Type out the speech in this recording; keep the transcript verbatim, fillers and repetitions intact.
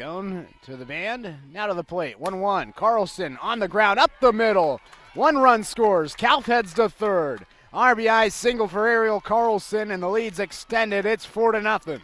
Scone to the band, now to the plate, one one. Carlson on the ground, up the middle. One run scores, Kalf heads to third. R B I single for Ariel Carlson, and the lead's extended. It's four to nothing.